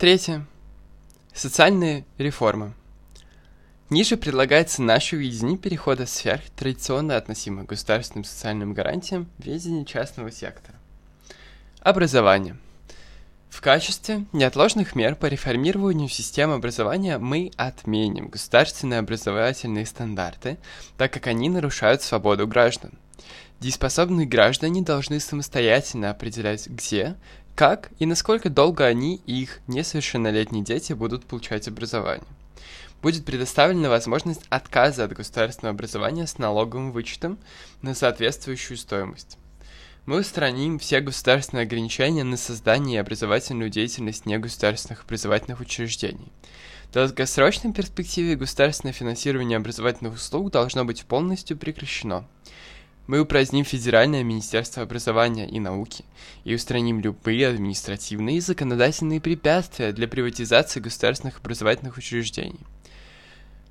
Третье. Социальные реформы. Ниже предлагается наше видение перехода сфер, традиционно относимых к государственным социальным гарантиям, в ведение частного сектора. Образование. В качестве неотложных мер по реформированию системы образования мы отменим государственные образовательные стандарты, так как они нарушают свободу граждан. Дееспособные граждане должны самостоятельно определять, где, как и насколько долго они и их несовершеннолетние дети будут получать образование. Будет предоставлена возможность отказа от государственного образования с налоговым вычетом на соответствующую стоимость. Мы устраним все государственные ограничения на создание и образовательную деятельность негосударственных образовательных учреждений. В долгосрочной перспективе государственное финансирование образовательных услуг должно быть полностью прекращено. Мы упраздним Федеральное министерство образования и науки и устраним любые административные и законодательные препятствия для приватизации государственных образовательных учреждений.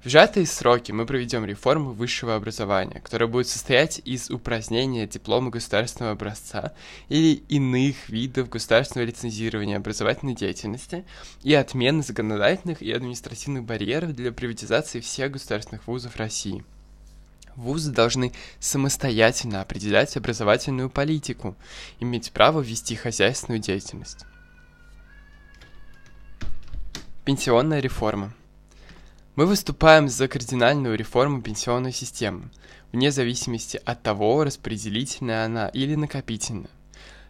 В сжатые сроки мы проведем реформу высшего образования, которая будет состоять из упразднения диплома государственного образца или иных видов государственного лицензирования образовательной деятельности и отмены законодательных и административных барьеров для приватизации всех государственных вузов России. Вузы должны самостоятельно определять образовательную политику, иметь право вести хозяйственную деятельность. Пенсионная реформа. Мы выступаем за кардинальную реформу пенсионной системы, вне зависимости от того, распределительная она или накопительная.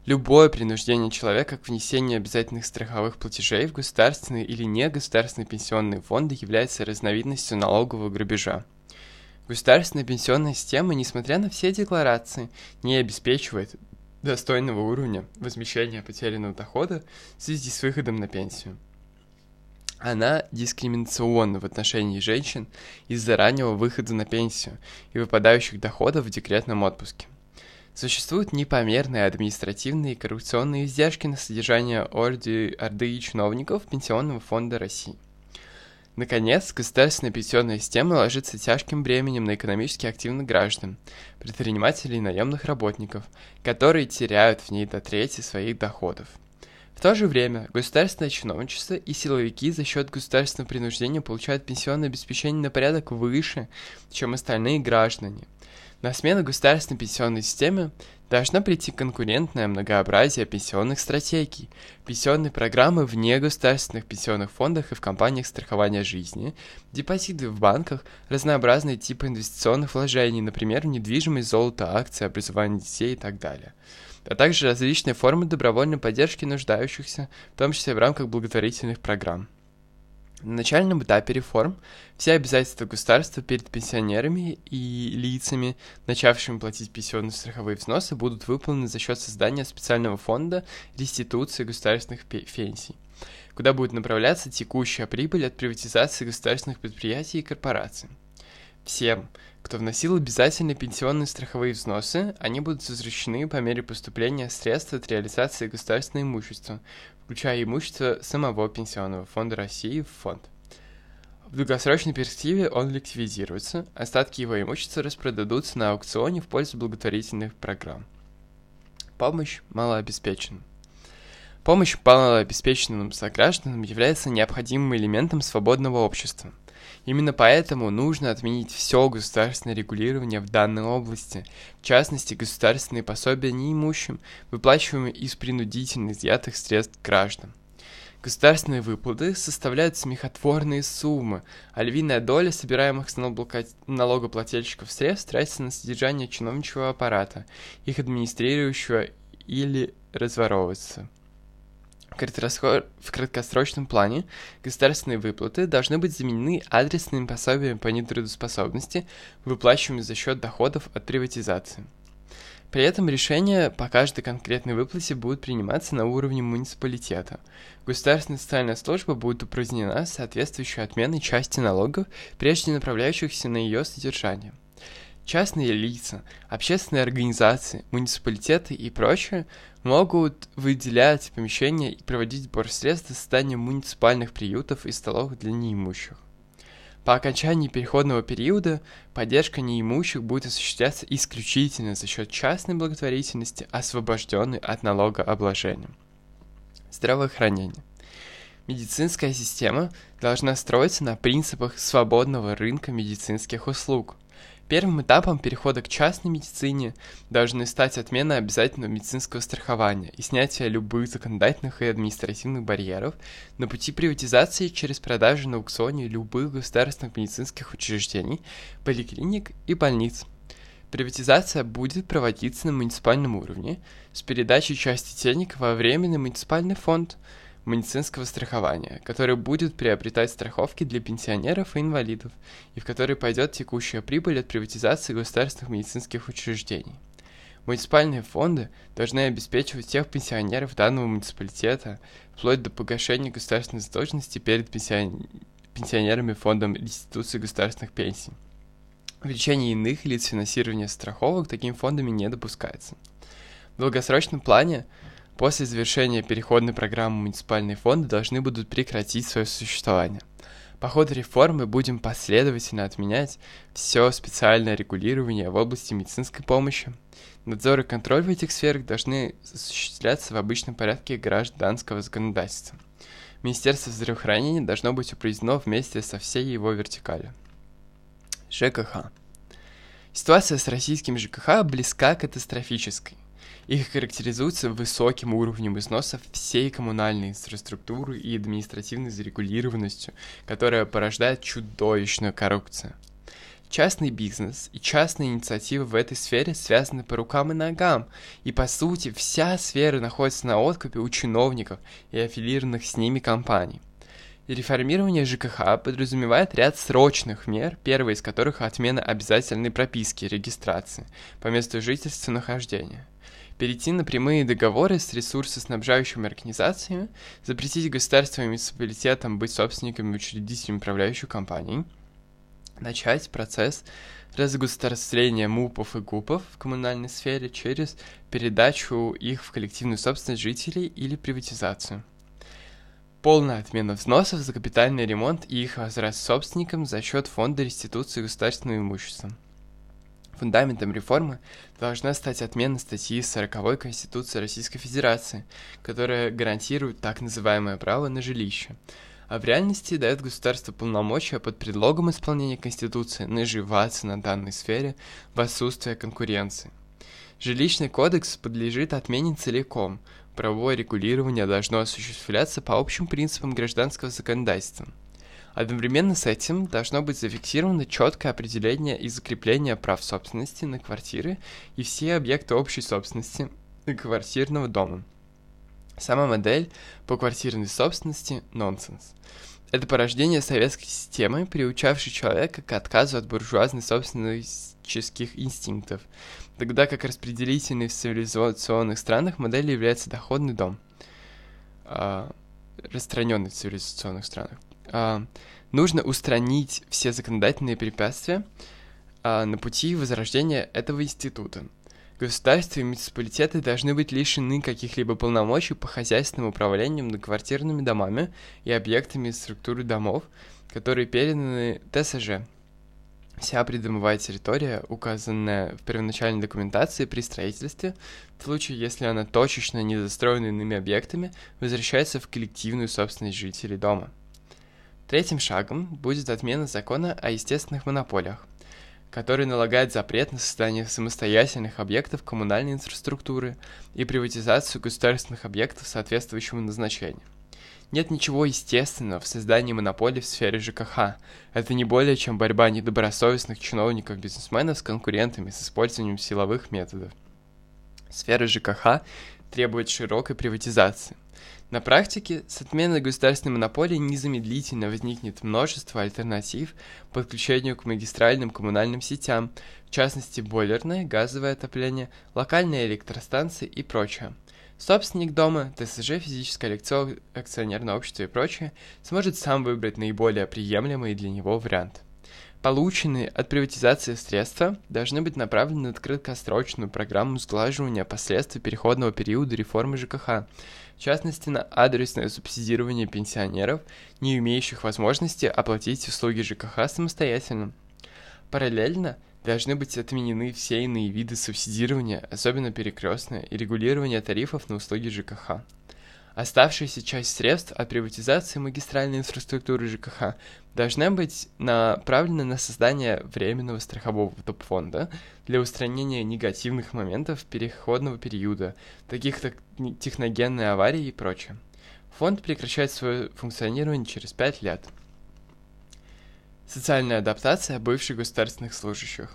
Любое принуждение человека к внесению обязательных страховых платежей в государственные или негосударственные пенсионные фонды является разновидностью налогового грабежа. Государственная пенсионная система, несмотря на все декларации, не обеспечивает достойного уровня возмещения потерянного дохода в связи с выходом на пенсию. Она дискриминационна в отношении женщин из-за раннего выхода на пенсию и выпадающих доходов в декретном отпуске. Существуют непомерные административные и коррупционные издержки на содержание орды и чиновников Пенсионного фонда России. Наконец, государственная пенсионная система ложится тяжким бременем на экономически активных граждан, предпринимателей и наемных работников, которые теряют в ней до трети своих доходов. В то же время государственное чиновничество и силовики за счет государственного принуждения получают пенсионное обеспечение на порядок выше, чем остальные граждане. На смену государственной пенсионной системе должно прийти конкурентное многообразие пенсионных стратегий, пенсионные программы в негосударственных пенсионных фондах и в компаниях страхования жизни, депозиты в банках, разнообразные типы инвестиционных вложений, например, недвижимость, золото, акции, образование детей и так далее, а также различные формы добровольной поддержки нуждающихся, в том числе в рамках благотворительных программ. На начальном этапе реформ все обязательства государства перед пенсионерами и лицами, начавшими платить пенсионные страховые взносы, будут выполнены за счет создания специального фонда реституции государственных пенсий, куда будет направляться текущая прибыль от приватизации государственных предприятий и корпораций. Всем, кто вносил обязательные пенсионные страховые взносы, они будут возвращены по мере поступления средств от реализации государственного имущества, включая имущество самого Пенсионного фонда России в фонд. В долгосрочной перспективе он ликвидируется, остатки его имущества распродадутся на аукционе в пользу благотворительных программ. Помощь малообеспеченным. Помощь малообеспеченным согражданам является необходимым элементом свободного общества. Именно поэтому нужно отменить все государственное регулирование в данной области, в частности, государственные пособия неимущим, выплачиваемые из принудительно изъятых средств граждан. Государственные выплаты составляют смехотворные суммы, а львиная доля собираемых с налогоплательщиков средств тратится на содержание чиновничьего аппарата, их администрирующего или разворовывается. В краткосрочном плане государственные выплаты должны быть заменены адресными пособиями по нетрудоспособности, выплачиваемыми за счет доходов от приватизации. При этом решения по каждой конкретной выплате будут приниматься на уровне муниципалитета. Государственная социальная служба будет упразднена с соответствующей отменой части налогов, прежде направляющихся на ее содержание. Частные лица, общественные организации, муниципалитеты и прочее могут выделять помещения и проводить сбор средств для создания муниципальных приютов и столов для неимущих. По окончании переходного периода поддержка неимущих будет осуществляться исключительно за счет частной благотворительности, освобожденной от налогообложения. Здравоохранение. Медицинская система должна строиться на принципах свободного рынка медицинских услуг. Первым этапом перехода к частной медицине должны стать отмена обязательного медицинского страхования и снятие любых законодательных и административных барьеров на пути приватизации через продажу на аукционе любых государственных медицинских учреждений, поликлиник и больниц. Приватизация будет проводиться на муниципальном уровне с передачей части денег во временный муниципальный фонд медицинского страхования, который будет приобретать страховки для пенсионеров и инвалидов, и в который пойдет текущая прибыль от приватизации государственных медицинских учреждений. Муниципальные фонды должны обеспечивать всех пенсионеров данного муниципалитета вплоть до погашения государственной задолженности перед пенсионерами Фондом реституции государственных пенсий. Увеличение иных лиц финансирования страховок такими фондами не допускается. В долгосрочном плане после завершения переходной программы муниципальные фонды должны будут прекратить свое существование. По ходу реформы будем последовательно отменять все специальное регулирование в области медицинской помощи. Надзор и контроль в этих сферах должны осуществляться в обычном порядке гражданского законодательства. Министерство здравоохранения должно быть упразднено вместе со всей его вертикалью. ЖКХ. Ситуация с российским ЖКХ близка к катастрофической. Их характеризуется высоким уровнем износов всей коммунальной инфраструктуры и административной зарегулированностью, которая порождает чудовищную коррупцию. Частный бизнес и частные инициативы в этой сфере связаны по рукам и ногам, и по сути вся сфера находится на откупе у чиновников и аффилированных с ними компаний. Реформирование ЖКХ подразумевает ряд срочных мер, первая из которых отмена обязательной прописки и регистрации по месту жительства нахождения. Перейти на прямые договоры с ресурсоснабжающими организациями, запретить государству и муниципалитетам быть собственниками и учредителями управляющей компании, начать процесс разгосударствления МУПов и ГУПов в коммунальной сфере через передачу их в коллективную собственность жителей или приватизацию. Полная отмена взносов за капитальный ремонт и их возврат собственникам за счет Фонда реституции государственного имущества. Фундаментом реформы должна стать отмена статьи 40 Конституции Российской Федерации, которая гарантирует так называемое право на жилище, а в реальности дает государству полномочия под предлогом исполнения Конституции наживаться на данной сфере в отсутствие конкуренции. Жилищный кодекс подлежит отмене целиком, правовое регулирование должно осуществляться по общим принципам гражданского законодательства. Одновременно с этим должно быть зафиксировано четкое определение и закрепление прав собственности на квартиры и все объекты общей собственности квартирного дома. Сама модель по квартирной собственности – нонсенс. Это порождение советской системы, приучавшей человека к отказу от буржуазных собственнических инстинктов, тогда как распределительной в цивилизационных странах моделью является доходный дом, распространенный в цивилизационных странах. Нужно устранить все законодательные препятствия на пути возрождения этого института. Государства и муниципалитеты должны быть лишены каких-либо полномочий по хозяйственному управлению многоквартирными домами и объектами структуры домов, которые переданы ТСЖ. Вся придомовая территория, указанная в первоначальной документации при строительстве, в случае, если она точечно не застроена иными объектами, возвращается в коллективную собственность жителей дома. Третьим шагом будет отмена закона о естественных монополиях, который налагает запрет на создание самостоятельных объектов коммунальной инфраструктуры и приватизацию государственных объектов соответствующему назначению. Нет ничего естественного в создании монополий в сфере ЖКХ. Это не более чем борьба недобросовестных чиновников-бизнесменов с конкурентами с использованием силовых методов. Сфера ЖКХ требует широкой приватизации. На практике с отменой государственной монополии незамедлительно возникнет множество альтернатив по подключению к магистральным коммунальным сетям, в частности бойлерное, газовое отопление, локальные электростанции и прочее. Собственник дома, ТСЖ, физическое лицо, акционерное общество и прочее сможет сам выбрать наиболее приемлемый для него вариант. Полученные от приватизации средства должны быть направлены на краткосрочную программу сглаживания последствий переходного периода реформы ЖКХ, в частности на адресное субсидирование пенсионеров, не имеющих возможности оплатить услуги ЖКХ самостоятельно. Параллельно должны быть отменены все иные виды субсидирования, особенно перекрестное, и регулирование тарифов на услуги ЖКХ. Оставшаяся часть средств от приватизации магистральной инфраструктуры ЖКХ должна быть направлена на создание временного страхового топ-фонда для устранения негативных моментов переходного периода, таких как техногенные аварии и прочее. Фонд прекращает свое функционирование через 5 лет. Социальная адаптация бывших государственных служащих.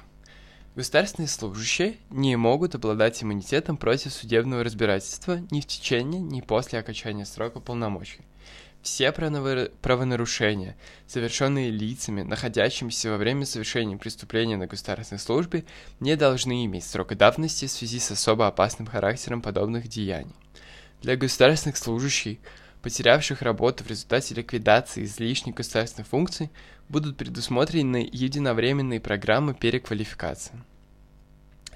Государственные служащие не могут обладать иммунитетом против судебного разбирательства ни в течение, ни после окончания срока полномочий. Все правонарушения, совершенные лицами, находящимися во время совершения преступления на государственной службе, не должны иметь срока давности в связи с особо опасным характером подобных деяний. Для государственных служащих, потерявших работу в результате ликвидации излишних государственных функций, будут предусмотрены единовременные программы переквалификации.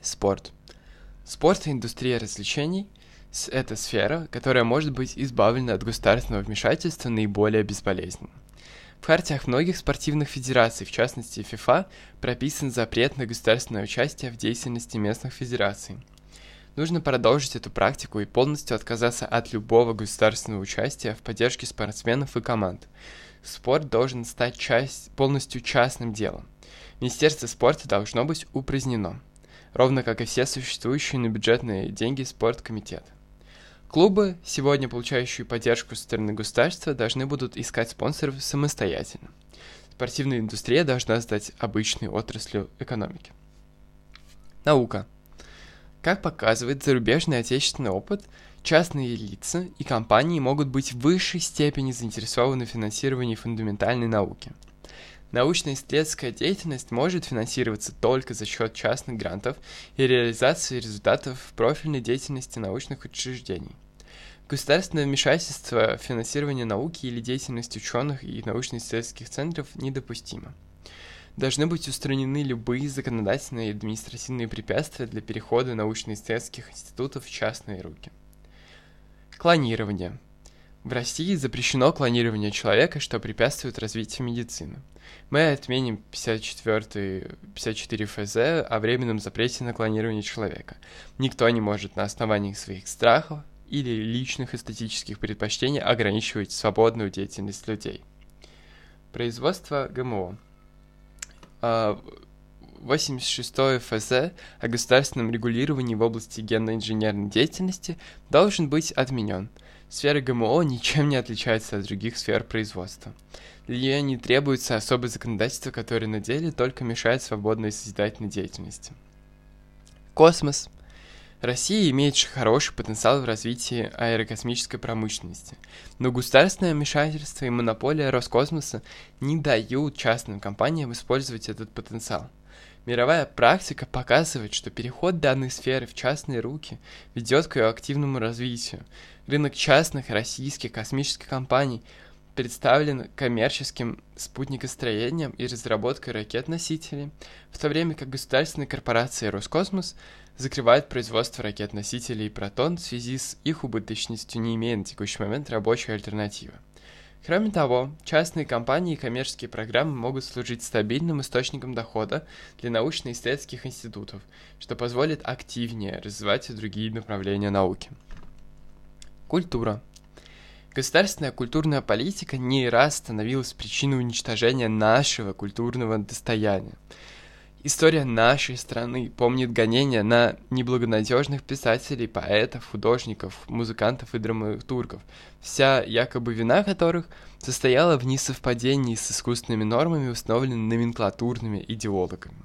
Спорт. Спорт и индустрия развлечений – это сфера, которая может быть избавлена от государственного вмешательства наиболее безболезненно. В хартиях многих спортивных федераций, в частности ФИФА, прописан запрет на государственное участие в деятельности местных федераций. Нужно продолжить эту практику и полностью отказаться от любого государственного участия в поддержке спортсменов и команд. Спорт должен стать полностью частным делом. Министерство спорта должно быть упразднено, ровно как и все существующие на бюджетные деньги спорткомитеты. Клубы, сегодня получающие поддержку со стороны государства, должны будут искать спонсоров самостоятельно. Спортивная индустрия должна стать обычной отраслью экономики. Наука. Как показывает зарубежный и отечественный опыт, частные лица и компании могут быть в высшей степени заинтересованы в финансировании фундаментальной науки. Научно-исследовательская деятельность может финансироваться только за счет частных грантов и реализации результатов профильной деятельности научных учреждений. Государственное вмешательство в финансирование науки или деятельность ученых и научно-исследовательских центров недопустимо. Должны быть устранены любые законодательные и административные препятствия для перехода научно-исследовательских институтов в частные руки. Клонирование. В России запрещено клонирование человека, что препятствует развитию медицины. Мы отменим 54 ФЗ о временном запрете на клонирование человека. Никто не может на основании своих страхов или личных эстетических предпочтений ограничивать свободную деятельность людей. Производство ГМО. 86 ФЗ о государственном регулировании в области генно-инженерной деятельности должен быть отменен. Сфера ГМО ничем не отличается от других сфер производства. Для нее не требуется особое законодательство, которое на деле только мешает свободной созидательной деятельности. Космос. Россия имеет хороший потенциал в развитии аэрокосмической промышленности, но государственное вмешательство и монополия Роскосмоса не дают частным компаниям использовать этот потенциал. Мировая практика показывает, что переход данной сферы в частные руки ведет к ее активному развитию. Рынок частных российских космических компаний представлен коммерческим спутникостроением и разработкой ракет-носителей, в то время как государственные корпорации Роскосмос закрывают производство ракет-носителей «Протон» в связи с их убыточностью, не имея на текущий момент рабочей альтернативы. Кроме того, частные компании и коммерческие программы могут служить стабильным источником дохода для научно-исследовательских институтов, что позволит активнее развивать и другие направления науки. Культура. Государственная культурная политика не раз становилась причиной уничтожения нашего культурного достояния. История нашей страны помнит гонения на неблагонадежных писателей, поэтов, художников, музыкантов и драматургов, вся якобы вина которых состояла в несовпадении с искусственными нормами, установленными номенклатурными идеологами.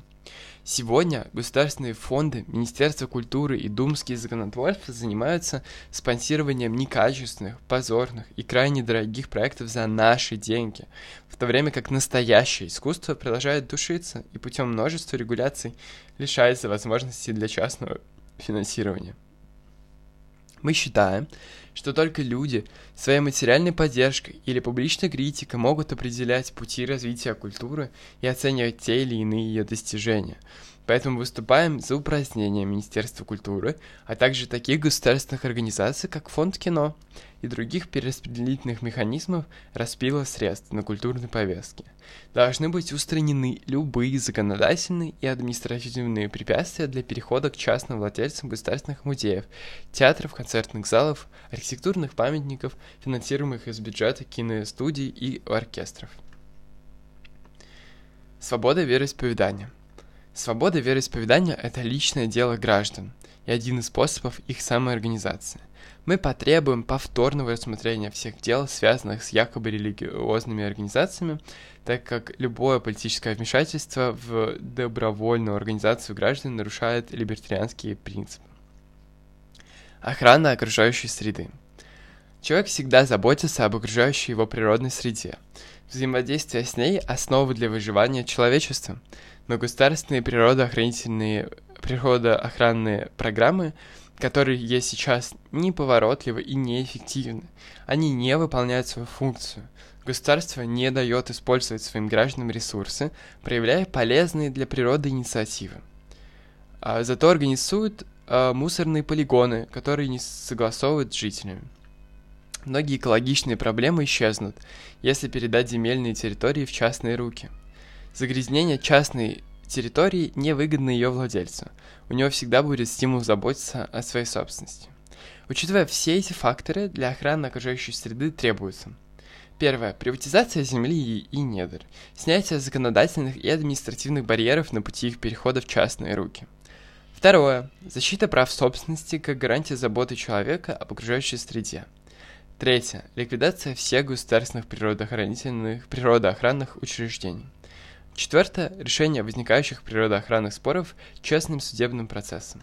Сегодня государственные фонды, Министерство культуры и думские законотворцы занимаются спонсированием некачественных, позорных и крайне дорогих проектов за наши деньги, в то время как настоящее искусство продолжает душиться и путем множества регуляций лишается возможности для частного финансирования. Мы считаем, что только люди своей материальной поддержкой или публичной критикой могут определять пути развития культуры и оценивать те или иные ее достижения. Поэтому выступаем за упразднение Министерства культуры, а также таких государственных организаций, как Фонд кино и других перераспределительных механизмов распила средств на культурной повестке. Должны быть устранены любые законодательные и административные препятствия для перехода к частным владельцам государственных музеев, театров, концертных залов, архитектурных памятников, финансируемых из бюджета киностудий и оркестров. Свобода вероисповедания. Свобода вероисповедания – это личное дело граждан и один из способов их самоорганизации. Мы потребуем повторного рассмотрения всех дел, связанных с якобы религиозными организациями, так как любое политическое вмешательство в добровольную организацию граждан нарушает либертарианские принципы. Охрана окружающей среды. Человек всегда заботится об окружающей его природной среде. Взаимодействие с ней – основа для выживания человечества, но государственные природоохранные программы, которые есть сейчас, неповоротливы и неэффективны. Они не выполняют свою функцию. Государство не дает использовать своим гражданам ресурсы, проявляя полезные для природы инициативы. Зато организуют мусорные полигоны, которые не согласовывают с жителями. Многие экологичные проблемы исчезнут, если передать земельные территории в частные руки. Загрязнение частной территории невыгодно ее владельцу. У него всегда будет стимул заботиться о своей собственности. Учитывая все эти факторы, для охраны окружающей среды требуется: первое. Приватизация земли и недр. Снятие законодательных и административных барьеров на пути их перехода в частные руки. Второе. Защита прав собственности как гарантия заботы человека об окружающей среде. Третье. Ликвидация всех государственных природоохранных учреждений. Четвертое. Решение возникающих природоохранных споров честным судебным процессом.